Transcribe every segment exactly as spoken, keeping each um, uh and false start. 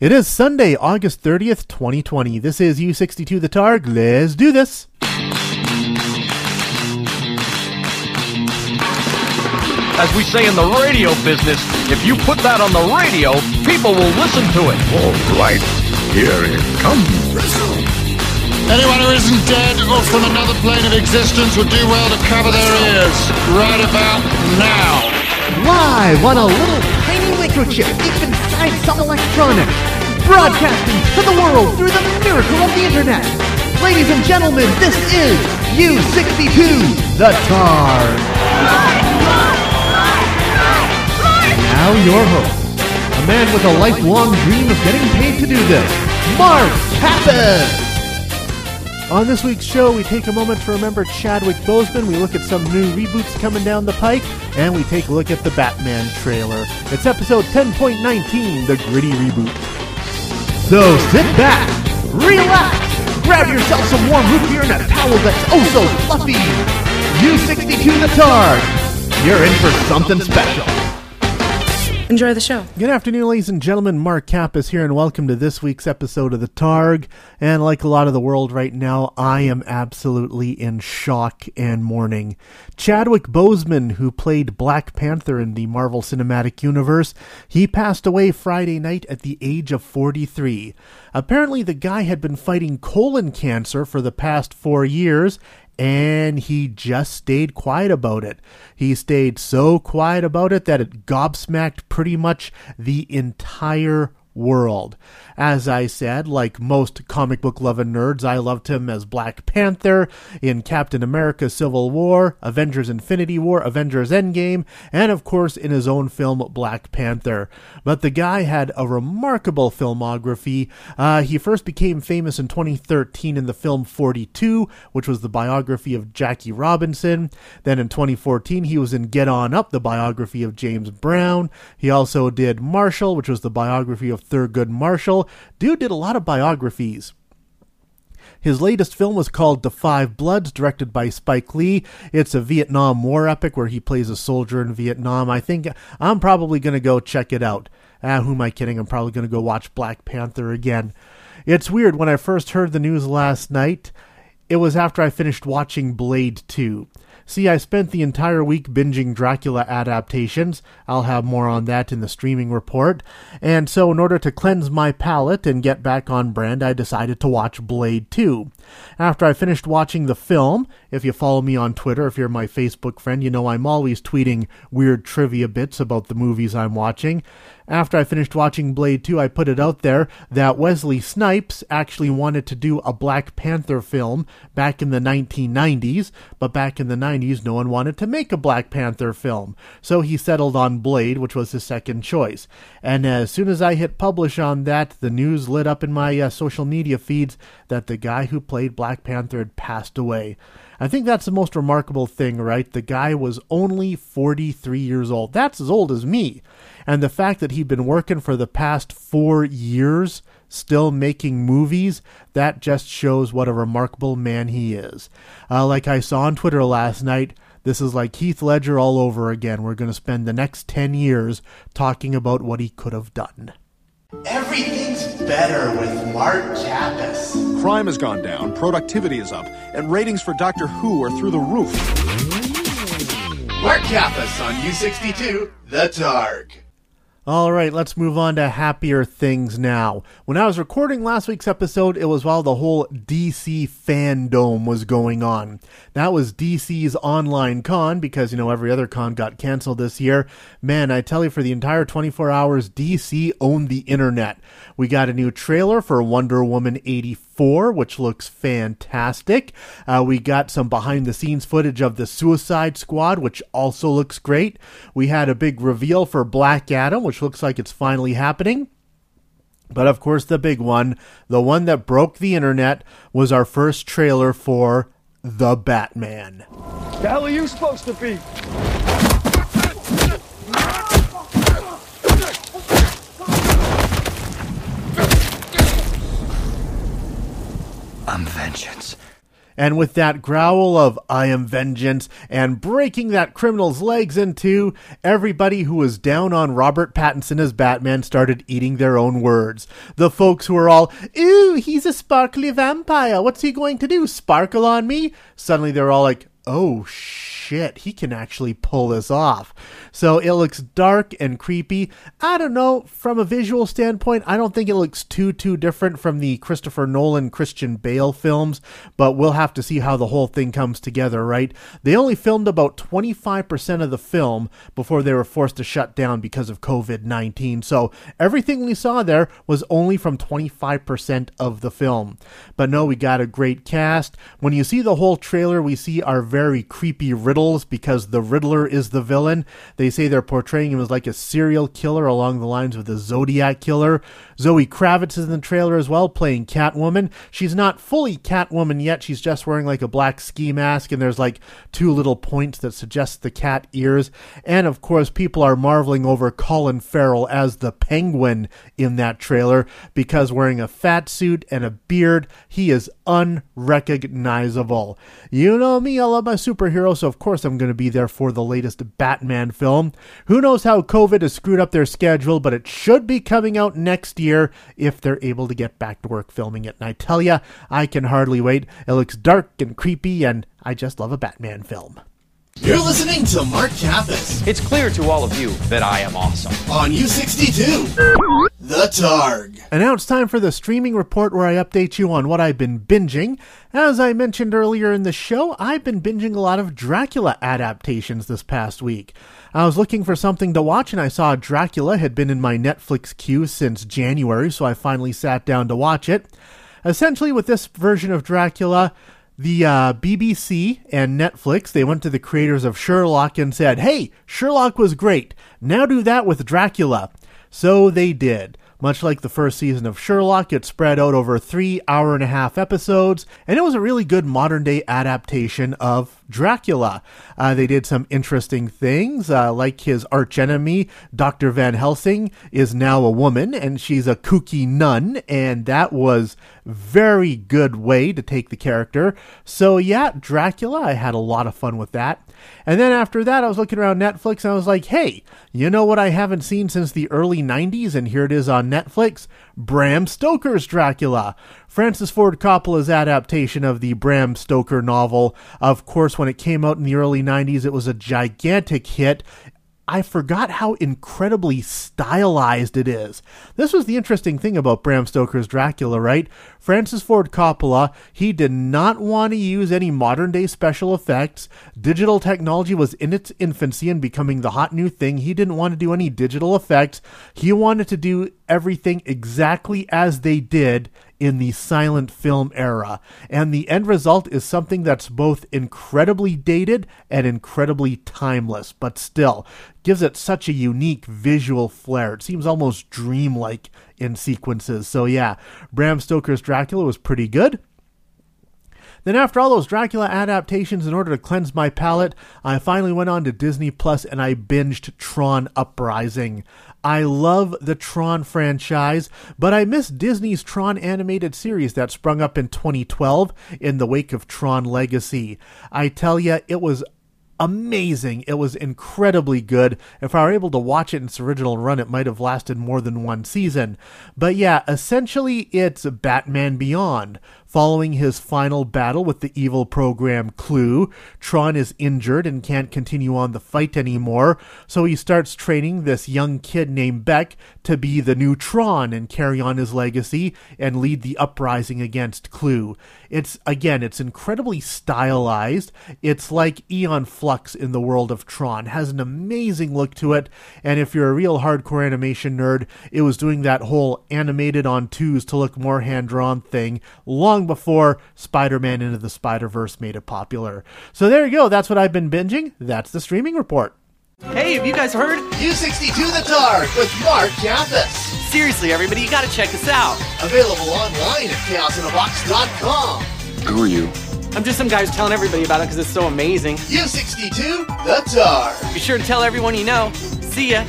It is Sunday, August thirtieth, twenty twenty. This is U sixty-two The Targ. Let's do this! As we say in the radio business, if you put that on the radio, people will listen to it. All right, here it comes. Anyone who isn't dead or from another plane of existence would do well to cover their ears right about now. Why, what a little tiny microchip deep inside some electronics, broadcasting to the world through the miracle of the internet. Ladies and gentlemen, this is U sixty-two, The Targ. Now your host, a man with a lifelong dream of getting paid to do this, Mark Cappis. On this week's show, we take a moment to remember Chadwick Boseman, we look at some new reboots coming down the pike, and we take a look at the Batman trailer. It's episode ten point nineteen, the gritty reboot. So sit back, relax, grab yourself some warm root beer and a towel that's oh so fluffy. U sixty-two The Targ, you're in for something special. Enjoy the show. Good afternoon, ladies and gentlemen. Mark Cappis here, and welcome to this week's episode of The Targ. And like a lot of the world right now, I am absolutely in shock and mourning. Chadwick Boseman, who played Black Panther in the Marvel Cinematic Universe, he passed away Friday night at the age of forty-three. Apparently, the guy had been fighting colon cancer for the past four years, and he just stayed quiet about it. He stayed so quiet about it that it gobsmacked pretty much the entire world. As I said, like most comic book loving nerds, I loved him as Black Panther in Captain America Civil War, Avengers Infinity War, Avengers Endgame, and of course in his own film Black Panther. But the guy had a remarkable filmography. Uh, he first became famous in twenty thirteen in the film forty-two, which was the biography of Jackie Robinson. Then in twenty fourteen, he was in Get On Up, the biography of James Brown. He also did Marshall, which was the biography of Thurgood Marshall. Dude did a lot of biographies. His latest film was called The Five Bloods, directed by Spike Lee. It's a Vietnam War epic where he plays a soldier in Vietnam. I think I'm probably going to go check it out. Ah, who am I kidding? I'm probably going to go watch Black Panther again. It's weird. When I first heard the news last night, it was after I finished watching Blade two. See, I spent the entire week binging Dracula adaptations. I'll have more on that in the streaming report. And so in order to cleanse my palate and get back on brand, I decided to watch Blade two. After I finished watching the film, if you follow me on Twitter, if you're my Facebook friend, you know I'm always tweeting weird trivia bits about the movies I'm watching. After I finished watching Blade two, I put it out there that Wesley Snipes actually wanted to do a Black Panther film back in the nineteen nineties, but back in the nineties, no one wanted to make a Black Panther film, so he settled on Blade, which was his second choice. And as soon as I hit publish on that, the news lit up in my uh, social media feeds that the guy who played Black Panther had passed away. I think that's the most remarkable thing, right? The guy was only forty-three years old. That's as old as me. And the fact that he'd been working for the past four years, still making movies, that just shows what a remarkable man he is. Uh, like I saw on Twitter last night, this is like Heath Ledger all over again. We're going to spend the next ten years talking about what he could have done. Everything's better with Mark Cappis. Crime has gone down, productivity is up, and ratings for Doctor Who are through the roof. Mark Cappis on U sixty-two, The Targ. All right, let's move on to happier things now. When I was recording last week's episode, it was while the whole D C fandom was going on. That was D C's online con, because, you know, every other con got canceled this year. Man, I tell you, for the entire twenty-four hours, D C owned the internet. We got a new trailer for Wonder Woman eighty-four, which looks fantastic. Uh, we got some behind-the-scenes footage of the Suicide Squad, which also looks great. We had a big reveal for Black Adam, which Which looks like it's finally happening. But of course, the big one, the one that broke the internet, was our first trailer for The Batman. The hell are you supposed to be? I'm vengeance. And with that growl of "I am vengeance" and breaking that criminal's legs in two, everybody who was down on Robert Pattinson as Batman started eating their own words. The folks who were all, "Ooh, he's a sparkly vampire. What's he going to do? Sparkle on me?" Suddenly they're all like, "Oh, shit, he can actually pull this off." So it looks dark and creepy. I don't know, from a visual standpoint, I don't think it looks too, too different from the Christopher Nolan, Christian Bale films, but we'll have to see how the whole thing comes together, right? They only filmed about twenty-five percent of the film before they were forced to shut down because of covid nineteen, so everything we saw there was only from twenty-five percent of the film. But no, we got a great cast. When you see the whole trailer, we see our very creepy riddles because the Riddler is the villain. They say they're portraying him as like a serial killer along the lines of the Zodiac Killer. Zoe Kravitz is in the trailer as well, playing Catwoman. She's not fully Catwoman yet. She's just wearing like a black ski mask, and there's like two little points that suggest the cat ears. And of course, people are marveling over Colin Farrell as the Penguin in that trailer because wearing a fat suit and a beard, he is unrecognizable. You know me, I love my superhero, so of course I'm going to be there for the latest Batman film. Who knows how COVID has screwed up their schedule, but it should be coming out next year if they're able to get back to work filming it. And I tell you, I can hardly wait. It looks dark and creepy, and I just love a Batman film. You're listening to Mark Cappis. It's clear to all of you that I am awesome. On U sixty-two, The Targ. And now it's time for the streaming report where I update you on what I've been binging. As I mentioned earlier in the show, I've been binging a lot of Dracula adaptations this past week. I was looking for something to watch and I saw Dracula had been in my Netflix queue since January, so I finally sat down to watch it. Essentially, with this version of Dracula, The uh, B B C and Netflix, they went to the creators of Sherlock and said, "Hey, Sherlock was great. Now do that with Dracula." So they did. Much like the first season of Sherlock, it spread out over three hour and a half episodes, and it was a really good modern-day adaptation of Dracula. Uh, they did some interesting things, uh, like his archenemy, Doctor Van Helsing, is now a woman, and she's a kooky nun, and that was very good way to take the character. So yeah, Dracula, I had a lot of fun with that. And then after that, I was looking around Netflix, and I was like, hey, you know what I haven't seen since the early nineties, and here it is on Netflix? Bram Stoker's Dracula. Francis Ford Coppola's adaptation of the Bram Stoker novel. Of course, when it came out in the early nineties, it was a gigantic hit. I forgot how incredibly stylized it is. This was the interesting thing about Bram Stoker's Dracula, right? Francis Ford Coppola, he did not want to use any modern-day special effects. Digital technology was in its infancy and becoming the hot new thing. He didn't want to do any digital effects. He wanted to do everything exactly as they did in the silent film era. And the end result is something that's both incredibly dated and incredibly timeless, but still gives it such a unique visual flair. It seems almost dreamlike in sequences. So yeah, Bram Stoker's Dracula was pretty good. Then after all those Dracula adaptations, in order to cleanse my palate, I finally went on to Disney Plus and I binged Tron Uprising. I love the Tron franchise, but I miss Disney's Tron animated series that sprung up in twenty twelve in the wake of Tron Legacy. I tell ya, it was amazing. It was incredibly good. If I were able to watch it in its original run, it might have lasted more than one season. But yeah, essentially it's Batman Beyond. Following his final battle with the evil program Clue, Tron is injured and can't continue on the fight anymore, so he starts training this young kid named Beck to be the new Tron and carry on his legacy and lead the uprising against Clue. It's, again, it's incredibly stylized. It's like Aeon Flux in the world of Tron. It has an amazing look to it, and if you're a real hardcore animation nerd, it was doing that whole animated on twos to look more hand-drawn thing long before Spider-Man Into the Spider-Verse made it popular. So there you go. That's what I've been binging. That's the streaming report. Hey, have you guys heard? U sixty-two The Targ with Mark Cappis. Seriously, everybody, you gotta check us out. Available online at chaos in a box dot com. Who are you? I'm just some guy who's telling everybody about it because it's so amazing. U sixty-two The Targ. Be sure to tell everyone you know. See ya.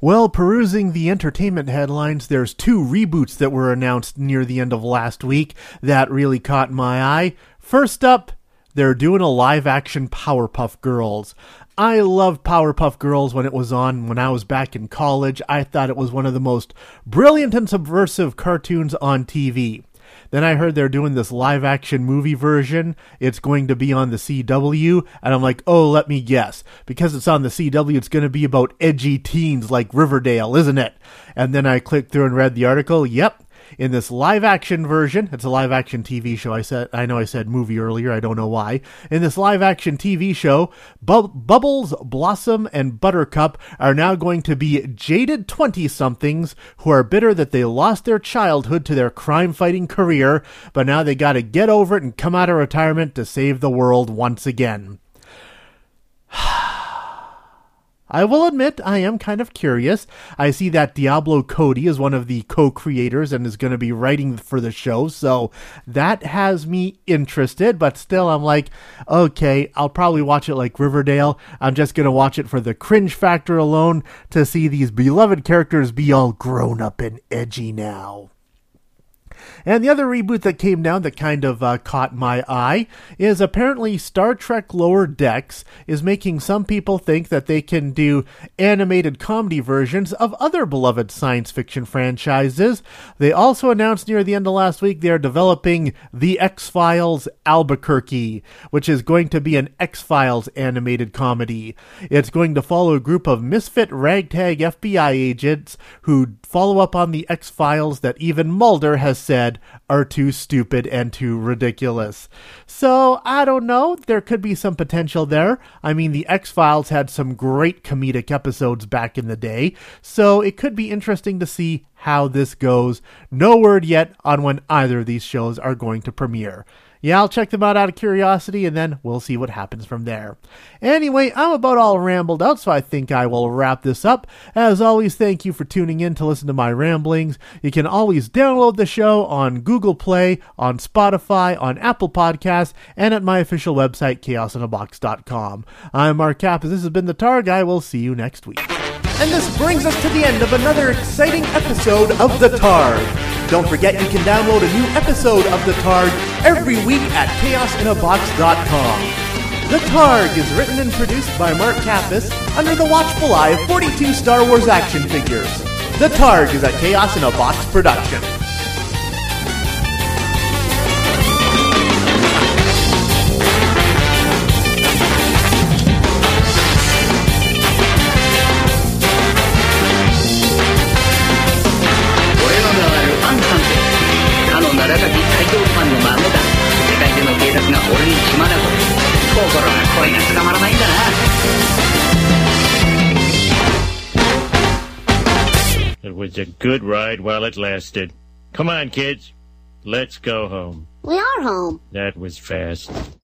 Well, perusing the entertainment headlines, there's two reboots that were announced near the end of last week that really caught my eye. First up, they're doing a live-action Powerpuff Girls. I loved Powerpuff Girls when it was on when I was back in college. I thought it was one of the most brilliant and subversive cartoons on T V. Then I heard they're doing this live-action movie version. It's going to be on the C W, and I'm like, oh, let me guess. Because it's on the C W, it's going to be about edgy teens like Riverdale, isn't it? And then I clicked through and read the article. Yep. In this live-action version, it's a live-action T V show. I said, I know I said movie earlier. I don't know why. In this live-action T V show, Bu- Bubbles, Blossom, and Buttercup are now going to be jaded twenty-somethings who are bitter that they lost their childhood to their crime-fighting career, but now they got to get over it and come out of retirement to save the world once again. I will admit, I am kind of curious. I see that Diablo Cody is one of the co-creators and is going to be writing for the show, so that has me interested, but still I'm like, okay, I'll probably watch it like Riverdale. I'm just going to watch it for the cringe factor alone to see these beloved characters be all grown up and edgy now. And the other reboot that came down that kind of uh, caught my eye is apparently Star Trek Lower Decks is making some people think that they can do animated comedy versions of other beloved science fiction franchises. They also announced near the end of last week they are developing The X-Files Albuquerque, which is going to be an X-Files animated comedy. It's going to follow a group of misfit ragtag F B I agents who follow up on the X-Files that even Mulder has said are too stupid and too ridiculous. So, I don't know. There could be some potential there. I mean, the X-Files had some great comedic episodes back in the day, so it could be interesting to see how this goes. No word yet on when either of these shows are going to premiere. Yeah, I'll check them out out of curiosity, and then we'll see what happens from there. Anyway, I'm about all rambled out, so I think I will wrap this up. As always, thank you for tuning in to listen to my ramblings. You can always download the show on Google Play, on Spotify, on Apple Podcasts, and at my official website, chaos in a box dot com. I'm Mark Cappis. This has been The Targ. I will see you next week. And this brings us to the end of another exciting episode of The Targ. Don't forget you can download a new episode of The Targ every week at chaos in a box dot com. The Targ is written and produced by Mark Cappis under the watchful eye of forty-two Star Wars action figures. The Targ is a Chaos in a Box production. It was a good ride while it lasted. Come on, kids. Let's go home. We are home. That was fast.